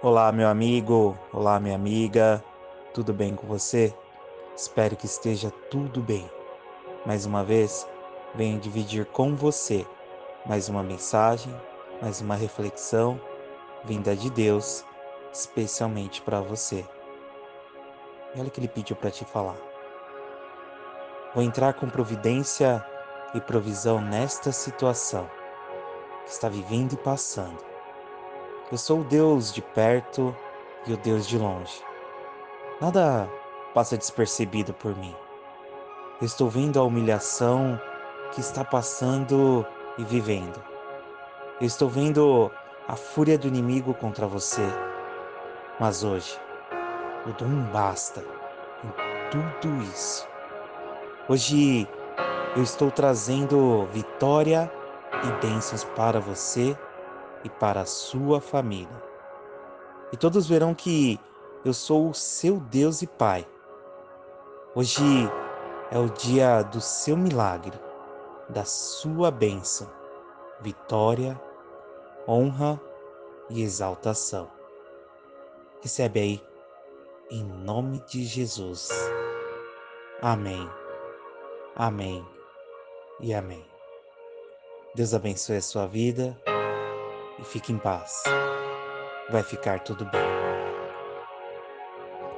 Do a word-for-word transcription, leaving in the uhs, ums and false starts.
Olá, meu amigo, olá, minha amiga, tudo bem com você? Espero que esteja tudo bem. Mais uma vez, venho dividir com você mais uma mensagem, mais uma reflexão vinda de Deus, especialmente para você. E olha o que Ele pediu para te falar. Vou entrar com providência e provisão nesta situação que está vivendo e passando. Eu sou o Deus de perto e o Deus de longe. Nada passa despercebido por mim. Eu estou vendo a humilhação que está passando e vivendo. Eu estou vendo a fúria do inimigo contra você. Mas hoje, eu dou um basta em tudo isso. Hoje, eu estou trazendo vitória e bênçãos para você e para a sua família. E todos verão que eu sou o seu Deus e Pai. Hoje é o dia do seu milagre, da sua bênção, vitória, honra e exaltação. Recebe aí, em nome de Jesus. Amém, amém e amém. Deus abençoe a sua vida. E fique em paz. Vai ficar tudo bem.